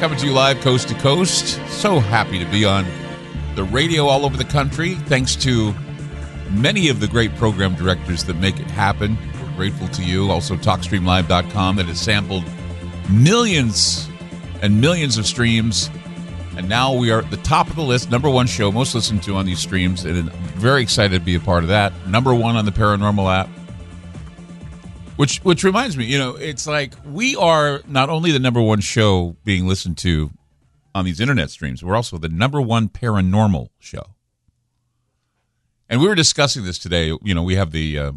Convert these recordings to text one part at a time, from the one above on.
Coming to you live, coast to coast. So happy to be on the radio all over the country. Thanks to many of the great program directors that make it happen. We're grateful to you. Also, talkstreamlive.com that has sampled millions and millions of streams. And now we are at the top of the list, number one show, most listened to on these streams, and I'm very excited to be a part of that. Number one on the Paranormal app, which reminds me, you know, it's like we are not only the number one show being listened to on these internet streams, we're also the number one paranormal show. And we were discussing this today. You know, we have the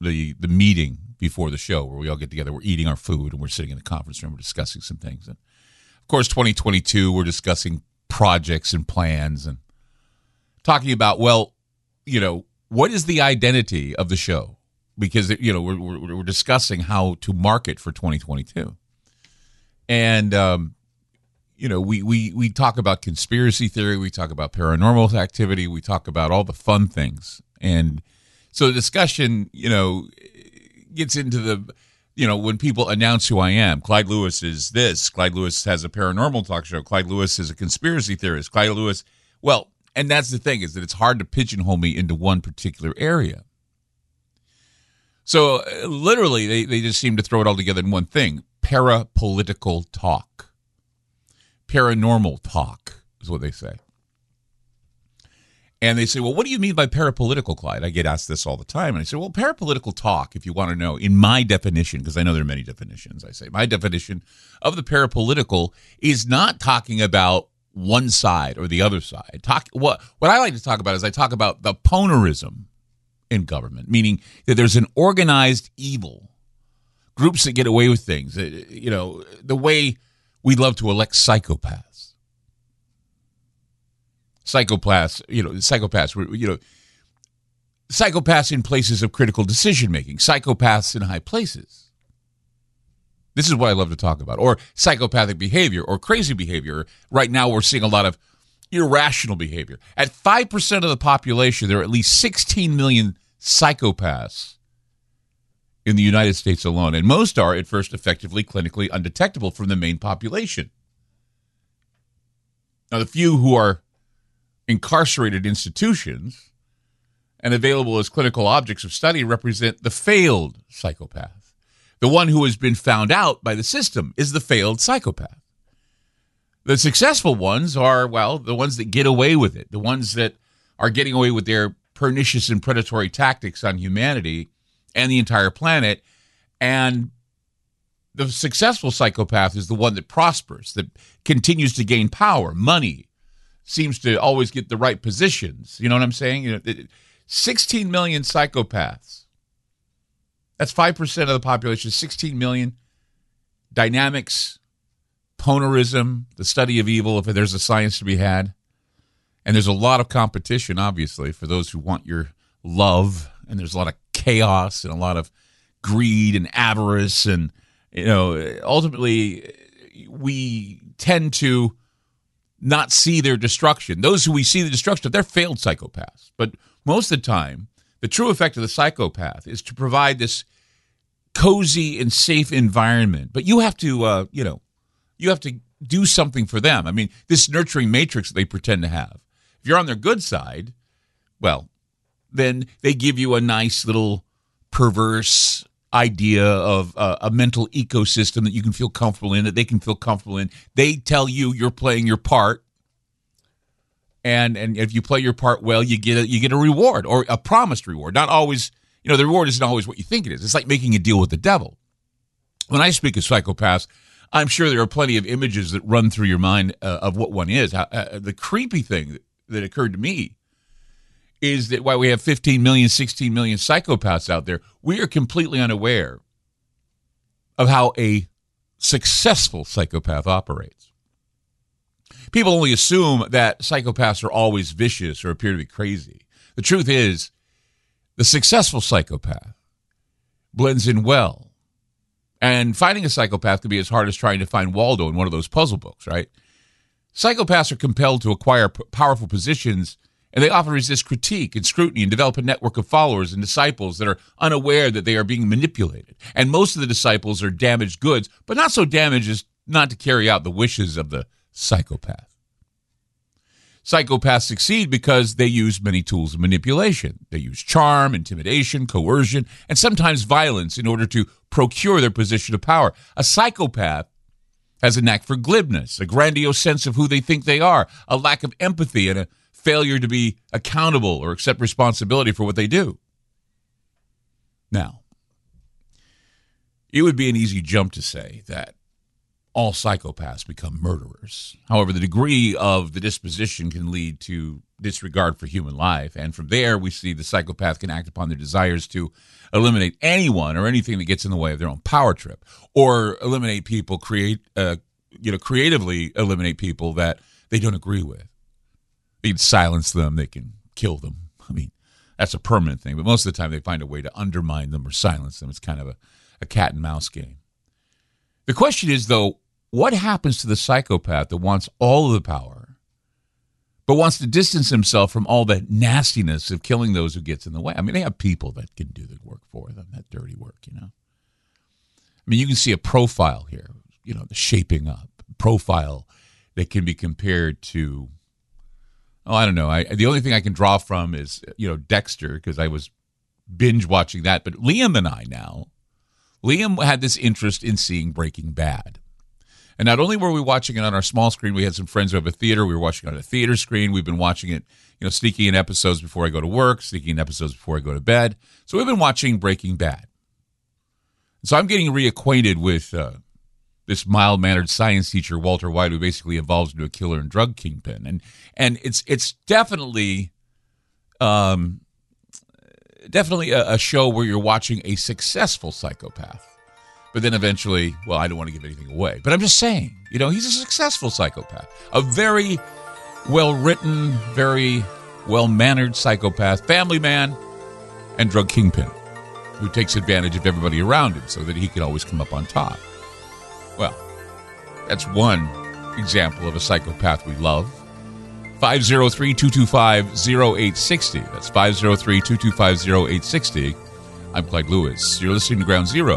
meeting before the show where we all get together. We're eating our food and we're sitting in the conference room. We're discussing some things. And of course, 2022, we're discussing projects and plans and talking about, well, you know, what is the identity of the show? Because, you know, we're discussing how to market for 2022. And, you know, we talk about conspiracy theory. We talk about paranormal activity. We talk about all the fun things. And so the discussion, you know, gets into the... You know, when people announce who I am, Clyde Lewis is this, Clyde Lewis has a paranormal talk show, Clyde Lewis is a conspiracy theorist, Clyde Lewis, well, and that's the thing is that it's hard to pigeonhole me into one particular area. So literally, they just seem to throw it all together in one thing, parapolitical talk, paranormal talk is what they say. And they say, well, what do you mean by parapolitical, Clyde? I get asked this all the time. And I say, well, parapolitical talk, if you want to know, in my definition, because I know there are many definitions, I say my definition of the parapolitical is not talking about one side or the other side. What I like to talk about is I talk about the ponerism in government, meaning that there's an organized evil, groups that get away with things, you know, the way we love to elect psychopaths. Psychopaths in places of critical decision making, psychopaths in high places. This is what I love to talk about. Or psychopathic behavior or crazy behavior. Right now we're seeing a lot of irrational behavior. At 5% of the population, there are at least 16 million psychopaths in the United States alone. And most are at first effectively clinically undetectable from the main population. Now the few who are incarcerated institutions and available as clinical objects of study represent the failed psychopath. The one who has been found out by the system is the failed psychopath. The successful ones are, well, the ones that get away with it, the ones that are getting away with their pernicious and predatory tactics on humanity and the entire planet. And the successful psychopath is the one that prospers, that continues to gain power, money, seems to always get the right positions. You know what I'm saying? You know, 16 million psychopaths. That's 5% of the population, 16 million. Dynamics, ponerism, the study of evil, if there's a science to be had. And there's a lot of competition, obviously, for those who want your love. And there's a lot of chaos and a lot of greed and avarice. And, you know, ultimately, we tend to not see their destruction. Those who we see the destruction of, they're failed psychopaths. But most of the time, the true effect of the psychopath is to provide this cozy and safe environment. But you have to, you have to do something for them. I mean, this nurturing matrix that they pretend to have. If you're on their good side, well, then they give you a nice little perverse idea of a mental ecosystem that you can feel comfortable in, that they can feel comfortable in. They tell you you're playing your part, and if you play your part well, you get a reward or a promised reward. Not always, you know, the reward isn't always what you think it is. It's like making a deal with the devil. When I speak of psychopaths, I'm sure there are plenty of images that run through your mind of what one is. The creepy thing that occurred to me is that why we have 15 million, 16 million psychopaths out there. We are completely unaware of how a successful psychopath operates. people only assume that psychopaths are always vicious or appear to be crazy. The truth is, the successful psychopath blends in well. And finding a psychopath could be as hard as trying to find Waldo in one of those puzzle books, right? Psychopaths are compelled to acquire powerful positions, and they often resist critique and scrutiny and develop a network of followers and disciples that are unaware that they are being manipulated. And most of the disciples are damaged goods, but not so damaged as not to carry out the wishes of the psychopath. Psychopaths succeed because they use many tools of manipulation. They use charm, intimidation, coercion, and sometimes violence in order to procure their position of power. A psychopath has a knack for glibness, a grandiose sense of who they think they are, a lack of empathy, and a failure to be accountable or accept responsibility for what they do. Now, it would be an easy jump to say that all psychopaths become murderers. However, the degree of the disposition can lead to disregard for human life, and from there we see the psychopath can act upon their desires to eliminate anyone or anything that gets in the way of their own power trip, or eliminate people, creatively eliminate people that they don't agree with. They can silence them, they can kill them. I mean, that's a permanent thing, but most of the time they find a way to undermine them or silence them. It's kind of a cat and mouse game. The question is, though, what happens to the psychopath that wants all of the power, but wants to distance himself from all the nastiness of killing those who gets in the way? I mean, they have people that can do the work for them, that dirty work, you know. I mean, you can see a profile here, you know, the shaping up profile that can be compared to, oh, I don't know. The only thing I can draw from is, you know, Dexter, because I was binge watching that. But Liam had this interest in seeing Breaking Bad. And not only were we watching it on our small screen, we had some friends who have a theater. We were watching it on a theater screen. We've been watching it, you know, sneaking in episodes before I go to work, sneaking in episodes before I go to bed. So we've been watching Breaking Bad. So I'm getting reacquainted with this mild-mannered science teacher, Walter White, who basically evolves into a killer and drug kingpin. And it's definitely... Definitely a show where you're watching a successful psychopath. But then eventually, well, I don't want to give anything away. But I'm just saying, you know, he's a successful psychopath. A very well-written, very well-mannered psychopath, family man, and drug kingpin who takes advantage of everybody around him so that he can always come up on top. Well, that's one example of a psychopath we love. 503-225-0860. That's 503-225-0860. I'm Clyde Lewis. You're listening to Ground Zero,